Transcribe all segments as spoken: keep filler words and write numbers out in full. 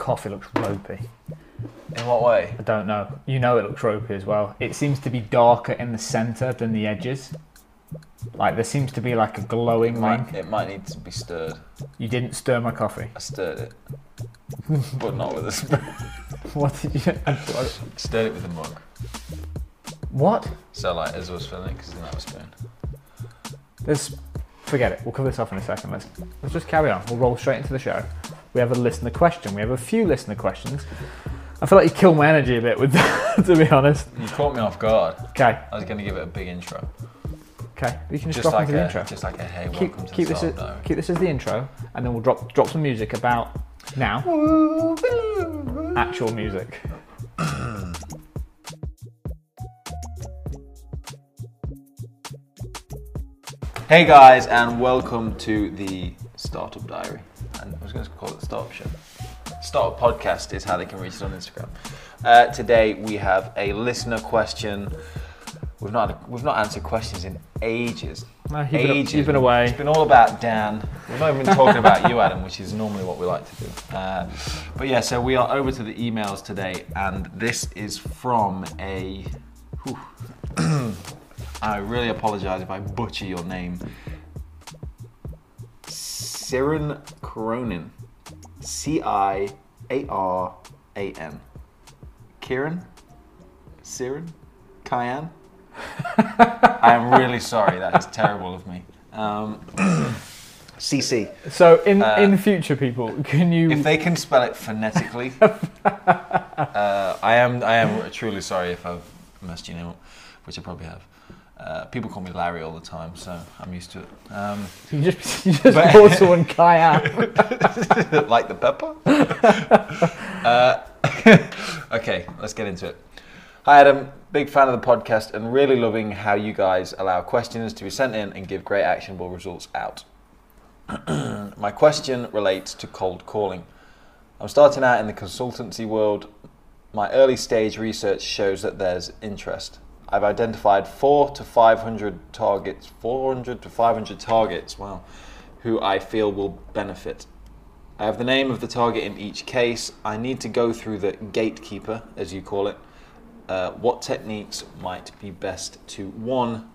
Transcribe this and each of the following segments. coffee looks ropey. In what way? I don't know. You know it looks ropey as well. It seems to be darker in the centre than the edges. Like, there seems to be like a glowing it might, link. It might need to be stirred. You didn't stir my coffee. I stirred it. But not with a spoon. What did you... I stirred it with a mug. What? So like, as I was filling it, because it's not a spoon. There's... Forget it, we'll cover this off in a second. Let's, let's just carry on. We'll roll straight into the show. We have a listener question. We have a few listener questions. I feel like you killed my energy a bit with that, to be honest. You caught me off guard. Okay. I was going to give it a big intro. Okay, you can just, just drop like into a, the intro. Just like a, hey, keep, welcome to keep the this as, Keep this as the intro, and then we'll drop drop some music about now. Actual music. Hey guys, and welcome to the Startup Diary. And I was going to call it the Startup Show. Startup Podcast is how they can reach us on Instagram. Uh, today we have a listener question. We've not we've not answered questions in ages. No, you've ages. Been, you've been away. It's been all about Dan. We're not even talking about you, Adam, which is normally what we like to do. Uh, but yeah, so we are over to the emails today, and this is from a. Whew, I really apologise if I butcher your name. Ciaran Cronin, C I A R A N. Ciaran, Ciaran. Cayenne? I am really sorry, that is terrible of me. Um, C C. So in, uh, in future people, can you... If they can spell it phonetically, uh, I am I am truly sorry if I've messed your name up, which I probably have. Uh, people call me Larry all the time, so I'm used to it. Um, you just, you just but, also in Cayenne. Like the pepper? uh, okay, let's get into it. Hi Adam, big fan of the podcast and really loving how you guys allow questions to be sent in and give great actionable results out. My question relates to cold calling. I'm starting out in the consultancy world. My early stage research shows that there's interest. I've identified four to five hundred targets, four hundred to five hundred targets, wow, who I feel will benefit. I have the name of the target in each case. I need to go through the gatekeeper, as you call it. Uh, what techniques might be best to, one,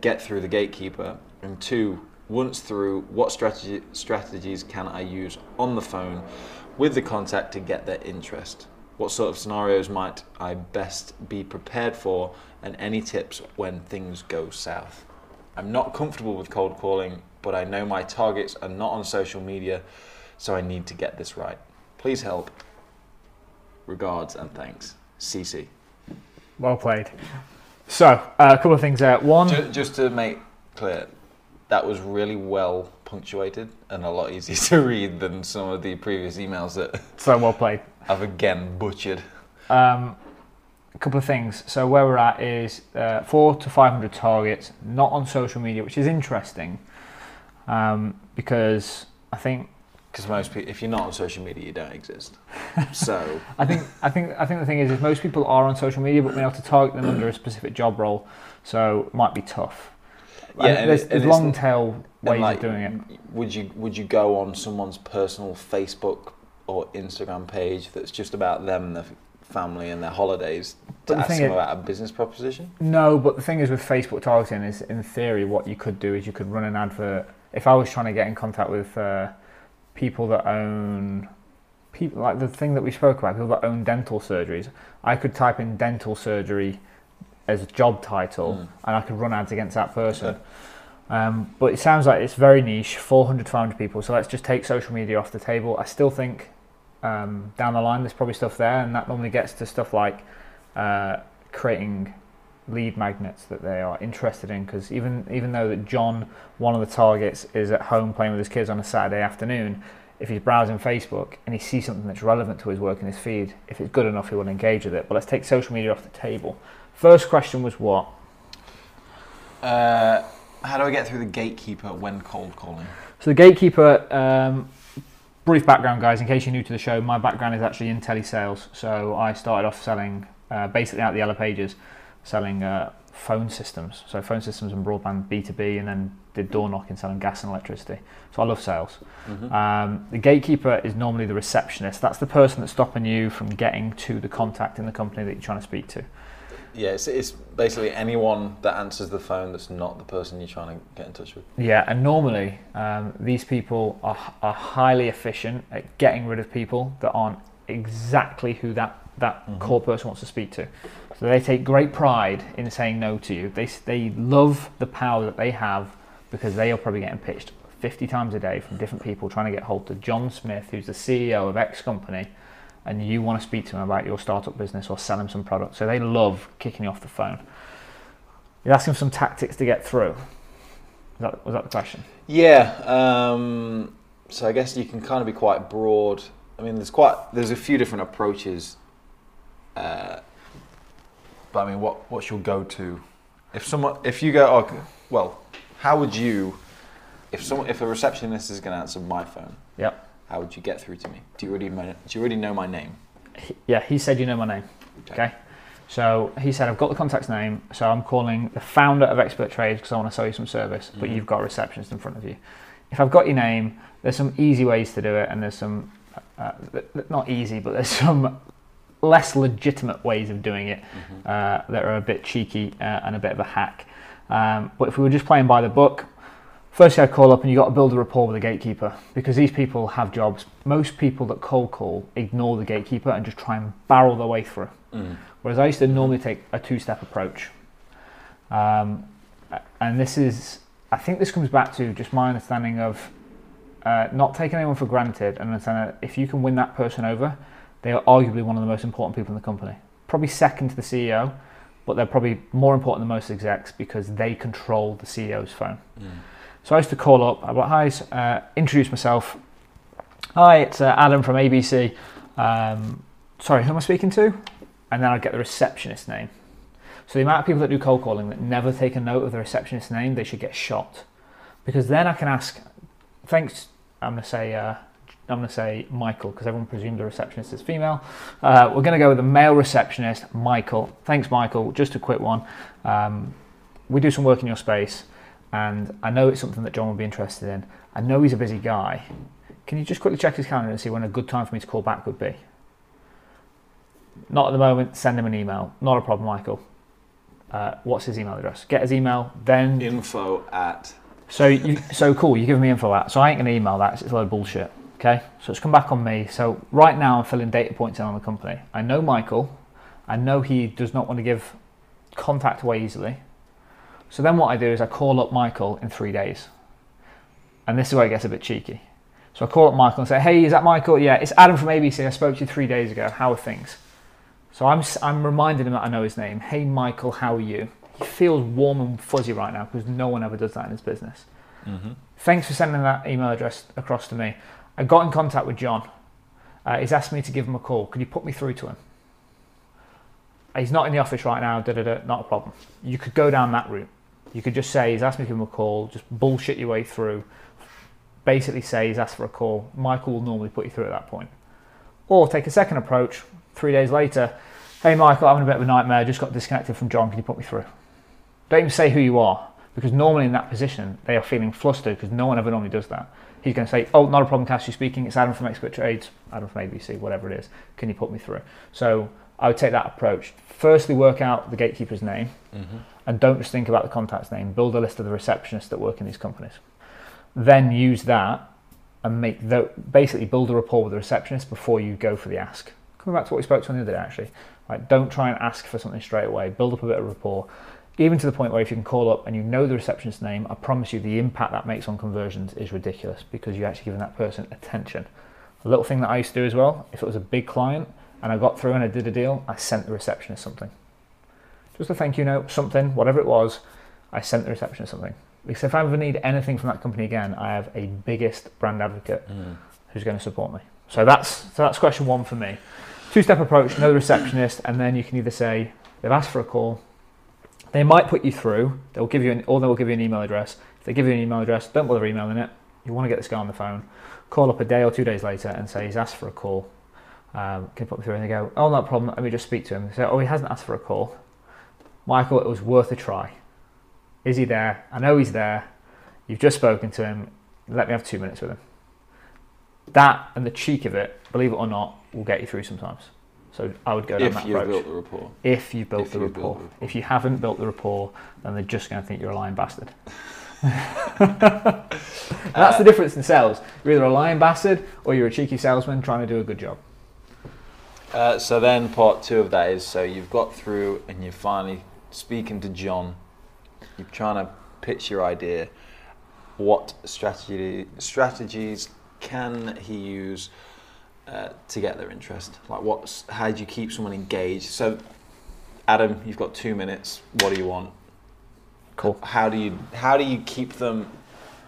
get through the gatekeeper, and two, once through, what strategy, strategies can I use on the phone with the contact to get their interest? What sort of scenarios might I best be prepared for, and any tips when things go south? I'm not comfortable with cold calling, but I know my targets are not on social media, so I need to get this right. Please help. Regards and thanks. C C. Well played. So, uh, a couple of things there. One... Just, just to make clear, that was really well punctuated and a lot easier to read than some of the previous emails that... So well played. I've again butchered. Um, a couple of things. So where we're at is uh, four to five hundred targets, not on social media, which is interesting um, because I think... Because most people, if you're not on social media, you don't exist. So I think I think I think the thing is, is most people are on social media, but we have to target them under a specific job role, so it might be tough. Yeah, I mean, and there's, and there's long tail ways like, of doing it. Would you would you go on someone's personal Facebook or Instagram page that's just about them and their family and their holidays to the ask them is, about a business proposition? No, but the thing is with Facebook targeting is, in theory, what you could do is you could run an advert. If I was trying to get in contact with. Uh, people that own, people like the thing that we spoke about, people that own dental surgeries. I could type in dental surgery as a job title mm. and I could run ads against that person. Okay. Um, but it sounds like it's very niche, four hundred, five hundred people. So let's just take social media off the table. I still think um, down the line, there's probably stuff there. And that normally gets to stuff like uh, creating lead magnets that they are interested in, because even even though that John, one of the targets, is at home playing with his kids on a Saturday afternoon, if he's browsing Facebook and he sees something that's relevant to his work in his feed, if it's good enough, he will engage with it. But let's take social media off the table. First question was what? Uh, how do I get through the gatekeeper when cold calling? So the gatekeeper, um, brief background, guys, in case you're new to the show, my background is actually in telesales. So I started off selling, uh, basically out the yellow pages, selling uh, phone systems. So phone systems and broadband, B two B, and then did door knocking, selling gas and electricity. So I love sales. Mm-hmm. Um, the gatekeeper is normally the receptionist. That's the person that's stopping you from getting to the contact in the company that you're trying to speak to. Yeah, it's, it's basically anyone that answers the phone that's not the person you're trying to get in touch with. Yeah, and normally um, these people are, are highly efficient at getting rid of people that aren't exactly who that, that mm-hmm. core person wants to speak to. So they take great pride in saying no to you. They, they love the power that they have, because they are probably getting pitched fifty times a day from different people trying to get hold of John Smith, who's the C E O of X company, and you want to speak to them about your startup business or sell them some product. So they love kicking you off the phone. You're asking some tactics to get through. Was that, was that the question? Yeah. Um, so I guess you can kind of be quite broad. I mean, there's quite there's a few different approaches. Uh, but I mean, what what's your go-to? If someone, if you go, oh, well, how would you, if someone, if a receptionist is going to answer my phone? Yep. How would you get through to me? Do you already know, do you already know my name? Yeah, he said you know my name. Okay. okay. So he said, I've got the contact's name, so I'm calling the founder of Expert Trades because I want to sell you some service, mm-hmm. but you've got a receptionist in front of you. If I've got your name, there's some easy ways to do it, and there's some, uh, not easy, but there's some less legitimate ways of doing it mm-hmm. uh, that are a bit cheeky uh, and a bit of a hack. Um, but if we were just playing by the book, firstly, I call up, and you've got to build a rapport with the gatekeeper, because these people have jobs. Most people that cold call ignore the gatekeeper and just try and barrel their way through. Mm. Whereas I used to normally take a two-step approach. Um, and this is, I think this comes back to just my understanding of uh, not taking anyone for granted, and understanding that if you can win that person over, they are arguably one of the most important people in the company. Probably second to the C E O, but they're probably more important than most execs because they control the C E O's phone. Mm. So I used to call up, I'd like, hi, uh, introduce myself. Hi, it's uh, Adam from A B C. Um, sorry, who am I speaking to? And then I'd get the receptionist's name. So the amount of people that do cold calling that never take a note of the receptionist's name, they should get shot. Because then I can ask, thanks, I'm going to say uh, I'm going to say Michael, because everyone presumes the receptionist is female. Uh, we're going to go with a male receptionist, Michael. Thanks, Michael. Just a quick one. Um, we do some work in your space, and I know it's something that John would be interested in. I know he's a busy guy. Can you just quickly check his calendar and see when a good time for me to call back would be? Not at the moment. Send him an email. Not a problem, Michael. Uh, what's his email address? Get his email, then... Info at... So, you, so cool, you're giving me info at. So I ain't going to email that, it's a load of bullshit. Okay? So it's come back on me. So right now I'm filling data points in on the company. I know Michael. I know he does not want to give contact away easily. So then what I do is I call up Michael in three days. And this is where it gets a bit cheeky. So I call up Michael and say, hey, is that Michael? Yeah, it's Adam from A B C. I spoke to you three days ago. How are things? So I'm I'm reminding him that I know his name. Hey, Michael, how are you? He feels warm and fuzzy right now because no one ever does that in his business. Mm-hmm. Thanks for sending that email address across to me. I got in contact with John. Uh, he's asked me to give him a call. Could you put me through to him? He's not in the office right now. Da, da, da, not a problem. You could go down that route. You could just say, he's asked me to give him a call, just bullshit your way through, basically say he's asked for a call. Michael will normally put you through at that point. Or take a second approach, three days later, hey Michael, I'm having a bit of a nightmare, just got disconnected from John, can you put me through? Don't even say who you are, because normally in that position, they are feeling flustered because no one ever normally does that. He's going to say, oh, not a problem, Cass, you're speaking, it's Adam from Expert Trades, Adam from A B C, whatever it is, can you put me through? So I would take that approach. Firstly, work out the gatekeeper's name, mm-hmm. and don't just think about the contact's name. Build a list of the receptionists that work in these companies. Then use that and make the, basically build a rapport with the receptionist before you go for the ask. Coming back to what we spoke to on the other day, actually. Like, don't try and ask for something straight away. Build up a bit of rapport, even to the point where if you can call up and you know the receptionist's name, I promise you the impact that makes on conversions is ridiculous because you're actually giving that person attention. A little thing that I used to do as well, if it was a big client, and I got through and I did a deal, I sent the receptionist something. Just a thank you note, something, whatever it was, I sent the receptionist something. Because if I ever need anything from that company again, I have a biggest brand advocate mm. who's going to support me. So that's so that's question one for me. Two-step approach, know the receptionist, and then you can either say, they've asked for a call, they might put you through, they'll give you an, or they'll give you an email address. If they give you an email address, don't bother emailing it. You want to get this guy on the phone. Call up a day or two days later and say, he's asked for a call. Um, can you put me through? And they go, oh, no problem, let me just speak to him. They say, oh, he hasn't asked for a call. Michael, it was worth a try. Is he there? I know he's there. You've just spoken to him. Let me have two minutes with him. That and the cheek of it, believe it or not, will get you through sometimes. So I would go down that approach. If you've built the rapport. If you've built the rapport. If you haven't built the rapport, then they're just going to think you're a lying bastard. That's uh, the difference in sales. You're either a lying bastard or you're a cheeky salesman trying to do a good job. Uh, so then part two of that is, so you've got through and you're finally speaking to John. You're trying to pitch your idea. What strategy, strategies can he use uh, to get their interest? Like, what's, how do you keep someone engaged? So, Adam, you've got two minutes. What do you want? Cool. How do you how do you keep them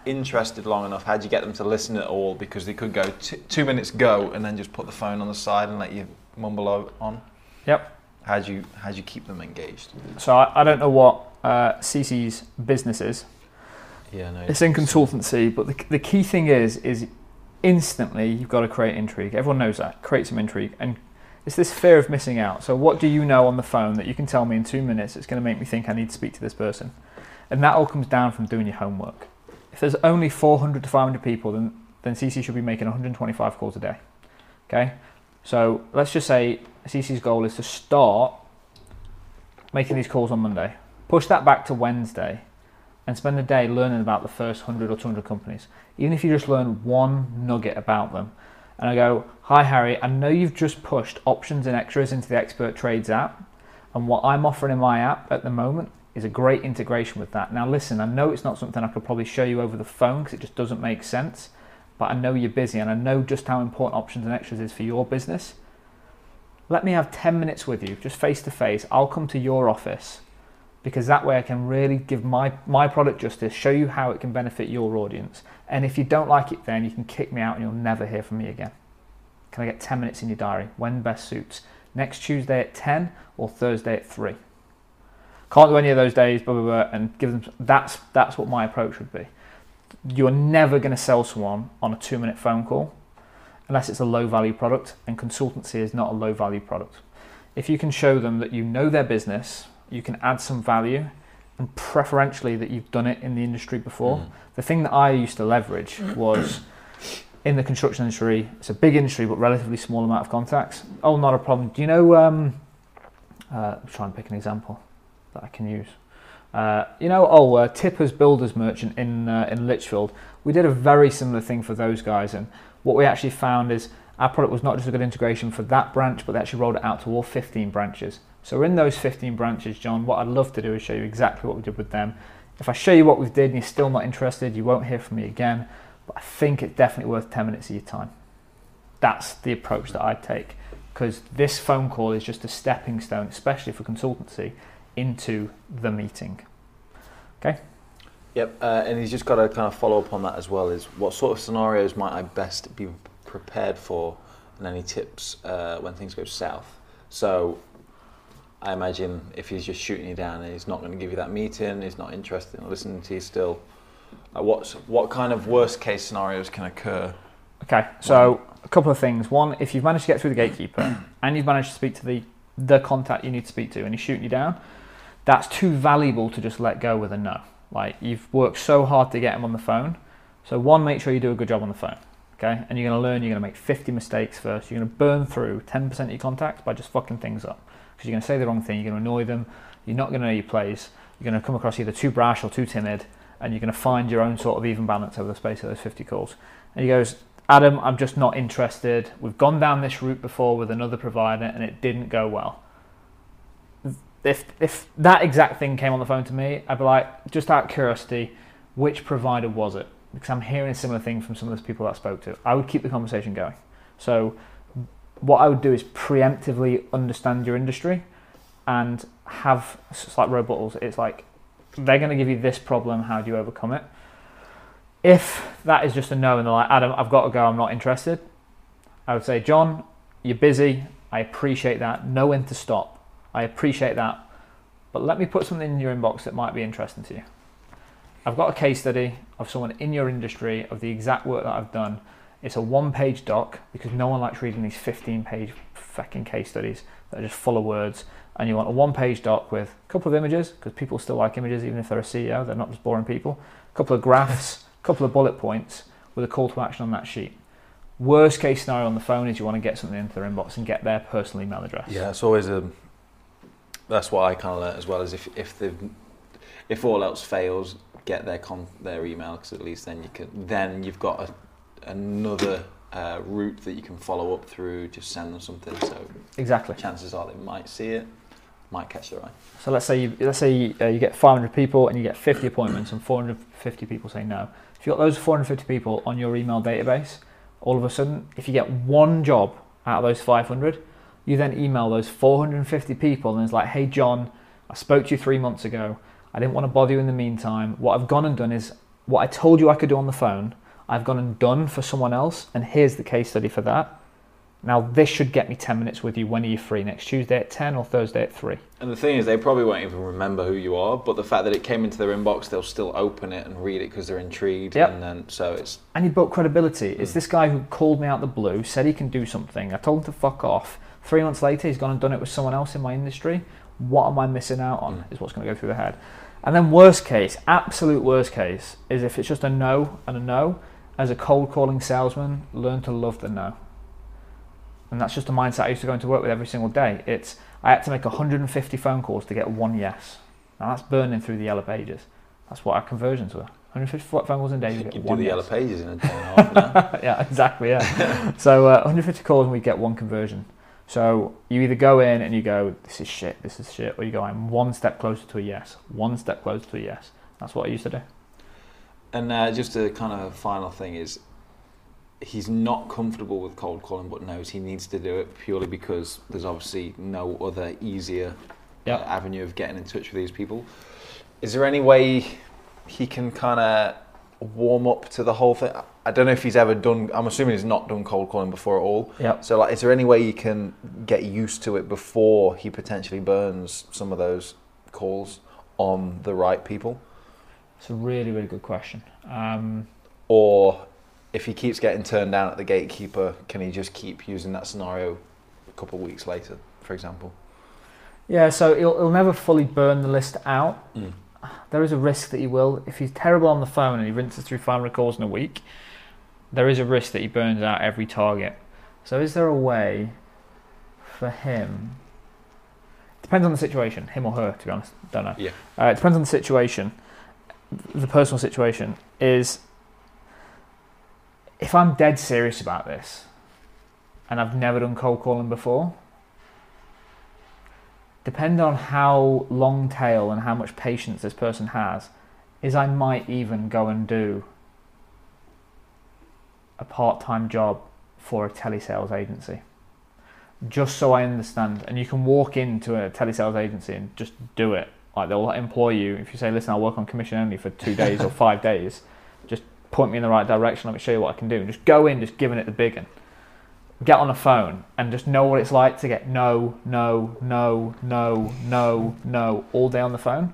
interested long enough? How do you get them to listen at all? Because they could go t- two minutes go and then just put the phone on the side and let you mumble on. Yep. How do you how do you keep them engaged? So I, I don't know what uh, C C's business is. Yeah, no, it's in consultancy, but the, the key thing is, is instantly you've got to create intrigue. Everyone knows that. Create some intrigue. And it's this fear of missing out. So what do you know on the phone that you can tell me in two minutes it's going to make me think I need to speak to this person? And that all comes down from doing your homework. If there's only four hundred to five hundred people, then, then C C should be making one hundred twenty-five calls a day. Okay? So let's just say C C's goal is to start making these calls on Monday. Push that back to Wednesday. And spend a day learning about the first one hundred or two hundred companies. Even if you just learn one nugget about them. And I go, hi Harry, I know you've just pushed options and extras into the Expert Trades app. And what I'm offering in my app at the moment is a great integration with that. Now listen, I know it's not something I could probably show you over the phone because it just doesn't make sense. But I know you're busy and I know just how important options and extras is for your business. Let me have ten minutes with you, just face to face. I'll come to your office. Because that way I can really give my, my product justice, show you how it can benefit your audience. And if you don't like it then, you can kick me out and you'll never hear from me again. Can I get ten minutes in your diary? When best suits? Next Tuesday at ten or Thursday at three? Can't do any of those days, blah, blah, blah, and give them, that's, that's what my approach would be. You're never gonna sell someone on a two minute phone call unless it's a low value product, and consultancy is not a low value product. If you can show them that you know their business, you can add some value, and preferentially that you've done it in the industry before. Mm. The thing that I used to leverage was in the construction industry. It's a big industry, but relatively small amount of contacts. Oh, not a problem. Do you know, um, uh, I'm trying to pick an example that I can use. Uh, you know, oh, uh, Tippers Builders Merchant in, uh, in Lichfield. We did a very similar thing for those guys. And what we actually found is our product was not just a good integration for that branch, but they actually rolled it out to all fifteen branches. So in those fifteen branches, John, what I'd love to do is show you exactly what we did with them. If I show you what we did and you're still not interested, you won't hear from me again. But I think it's definitely worth ten minutes of your time. That's the approach that I'd take, because this phone call is just a stepping stone, especially for consultancy, into the meeting. Okay? Yep, uh, and he's just got to kind of follow up on that as well, is what sort of scenarios might I best be prepared for, and any tips uh, when things go south? So I imagine if he's just shooting you down and he's not going to give you that meeting, he's not interested in listening to you still, uh, what's, what kind of worst case scenarios can occur? Okay, so when? A couple of things. One, if you've managed to get through the gatekeeper and you've managed to speak to the, the contact you need to speak to and he's shooting you down, that's too valuable to just let go with a no. Like, you've worked so hard to get him on the phone. So one, make sure you do a good job on the phone, okay? And you're going to learn, you're going to make fifty mistakes first. You're going to burn through ten percent of your contacts by just fucking things up. Because you're going to say the wrong thing, you're going to annoy them, you're not going to know your place, you're going to come across either too brash or too timid, and you're going to find your own sort of even balance over the space of those fifty calls. And he goes, Adam, I'm just not interested. We've gone down this route before with another provider and it didn't go well. If if that exact thing came on the phone to me, I'd be like, just out of curiosity, which provider was it? Because I'm hearing a similar thing from some of those people that I spoke to. I would keep the conversation going. So what I would do is preemptively understand your industry and have slight rebuttals. It's like, they're going to give you this problem, how do you overcome it? If that is just a no and they're like, Adam, I've got to go, I'm not interested, I would say, John, you're busy, I appreciate that, know when to stop, I appreciate that, but let me put something in your inbox that might be interesting to you. I've got a case study of someone in your industry of the exact work that I've done. It's a one-page doc because no one likes reading these fifteen-page fucking case studies that are just full of words. And you want a one-page doc with a couple of images, because people still like images, even if they're a C E O, they're not just boring people. A couple of graphs, a couple of bullet points with a call to action on that sheet. Worst case scenario on the phone is you want to get something into their inbox and get their personal email address. Yeah, it's always a... That's what I kind of learnt as well, is if if they've, if all else fails, get their con, their email, because at least then you can then you've got a, another uh, route that you can follow up through. Just send them something. So exactly, chances are they might see it, might catch their eye. So let's say you let's say you, uh, you get five hundred people and you get fifty appointments, and four hundred fifty people say no. If you've got those four hundred fifty people on your email database, all of a sudden, if you get one job out of those five hundred. You then email those four hundred fifty people and it's like, hey John, I spoke to you three months ago. I didn't want to bother you in the meantime. What I've gone and done is what I told you I could do on the phone. I've gone and done for someone else, and here's the case study for that. Now this should get me ten minutes with you. When are you free? Next Tuesday at ten or Thursday at three? And the thing is, they probably won't even remember who you are, but the fact that it came into their inbox, they'll still open it and read it because they're intrigued. Yep. And then so it's... And you built credibility. Mm. It's this guy who called me out the blue, said he can do something. I told him to fuck off. Three months later, he's gone and done it with someone else in my industry. What am I missing out on is what's going to go through the head. And then worst case, absolute worst case, is if it's just a no and a no, as a cold calling salesman, learn to love the no. And that's just a mindset I used to go into work with every single day. It's, I had to make one hundred fifty phone calls to get one yes. Now that's burning through the yellow pages. That's what our conversions were. one hundred fifty phone calls in a day. You, get you do one the yes. Yellow pages in a day and a half now. Yeah, exactly, yeah. So uh, one hundred fifty calls and we get one conversion. So you either go in and you go, this is shit, this is shit, or you go, I'm one step closer to a yes, one step closer to a yes. That's what I used to do. And uh, just a kind of final thing is, he's not comfortable with cold calling, but knows he needs to do it purely because there's obviously no other easier yep. uh, avenue of getting in touch with these people. Is there any way he can kind of warm up to the whole thing? I don't know if he's ever done, I'm assuming he's not done cold calling before at all. Yep. So like, is there any way you can get used to it before he potentially burns some of those calls on the right people? It's a really, really good question. Um, or if he keeps getting turned down at the gatekeeper, can he just keep using that scenario a couple of weeks later, for example? Yeah, so he'll, he'll never fully burn the list out. Mm. There is a risk that he will. If he's terrible on the phone and he rinses through five hundred calls in a week, there is a risk that he burns out every target. So is there a way for him? Depends on the situation, him or her, to be honest, don't know. Yeah. Uh, it depends on the situation, the personal situation, is if I'm dead serious about this and I've never done cold calling before, depending on how long tail and how much patience this person has, is I might even go and do a part-time job for a telesales agency, just so I understand. And you can walk into a telesales agency and just do it. Like, they'll employ you. If you say, listen, I'll work on commission only for two days or five days, just point me in the right direction, let me show you what I can do. And just go in, just giving it the big one. Get on a phone and just know what it's like to get no, no, no, no, no, no all day on the phone.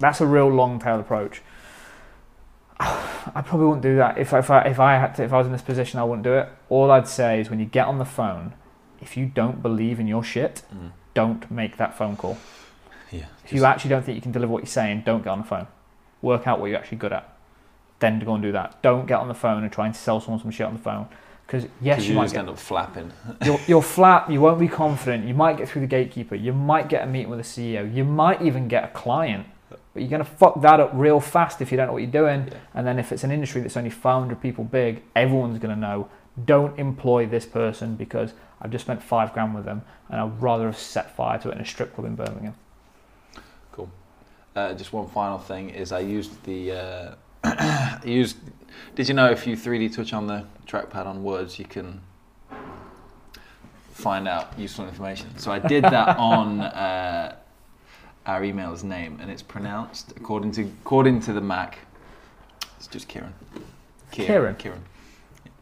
That's a real long tail approach. I probably wouldn't do that. If, if I if I had to, if I was in this position, I wouldn't do it. All I'd say is, when you get on the phone, if you don't believe in your shit, mm. don't make that phone call. Yeah. If you actually don't think you can deliver what you're saying, don't get on the phone. Work out what you're actually good at. Then go and do that. Don't get on the phone and try and sell someone some shit on the phone. Because yes, you, you might just get, end up flapping. you'll, you'll flap. You won't be confident. You might get through the gatekeeper. You might get a meeting with a C E O. You might even get a client. But you're going to fuck that up real fast if you don't know what you're doing. Yeah. And then if it's an industry that's only five hundred people big, everyone's going to know, don't employ this person because I've just spent five grand with them and I'd rather have set fire to it in a strip club in Birmingham. Cool. Uh, just one final thing is I used the... Uh, I used. Did you know if you three D touch on the trackpad on words, you can find out useful information? So I did that on... Uh, our email's name, and it's pronounced according to according to the Mac. It's just Ciaran. Ciaran. Ciaran. Yeah.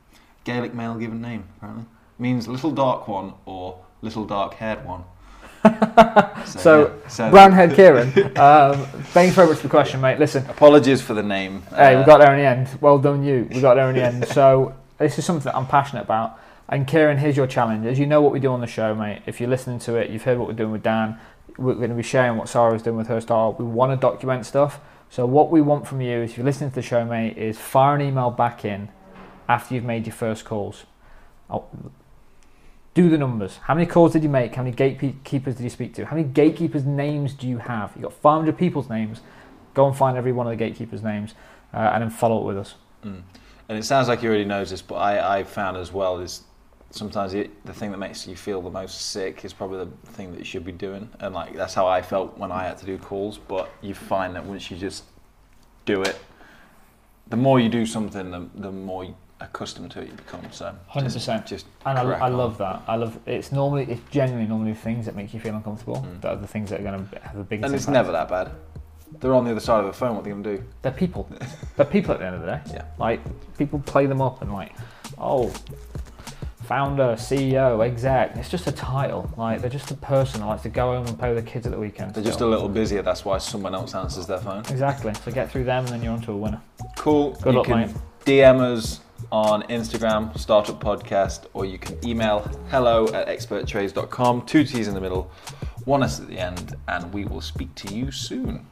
Gaelic male given name, apparently. Means little dark one or little dark haired one. So, so, yeah, so brown haired Ciaran. Um, thanks very much for the question, mate. Listen. Apologies for the name. Hey, uh, we got there in the end. Well done, you. We got there in the end. So This is something that I'm passionate about. And Ciaran, here's your challenge. As you know what we do on the show, mate, if you're listening to it, you've heard what we're doing with Dan, we're going to be sharing what Sarah's doing with her startup. We want to document stuff. So what we want from you, if you're listening to the show, mate, is fire an email back in after you've made your first calls. I'll do the numbers. How many calls did you make? How many gatekeepers did you speak to? How many gatekeepers' names do you have? You've got five hundred people's names. Go and find every one of the gatekeepers' names uh, and then follow up with us. Mm. And it sounds like you already know this, but I, I found as well is sometimes it, the thing that makes you feel the most sick is probably the thing that you should be doing. And like that's how I felt when I had to do calls. But you find that once you just do it, the more you do something, the, the more accustomed to it you become. So one hundred percent. Just and I, I love that. I love it's normally it's genuinely normally things that make you feel uncomfortable mm. that are the things that are going to have the biggest. And it's impact. Never that bad. They're on the other side of the phone. What are they going to do? They're people. They're people at the end of the day. Yeah. Like people play them up and like, oh. Founder, C E O, exec, it's just a title. Like they're just a person that likes to go home and play with the kids at the weekend. They're still. Just a little busier, that's why someone else answers their phone. Exactly, so get through them and then you're on to a winner. Cool, good luck, mate. You can D M us on Instagram, Startup Podcast, or you can email hello at expert trades dot com, two T's in the middle, one S at the end, and we will speak to you soon.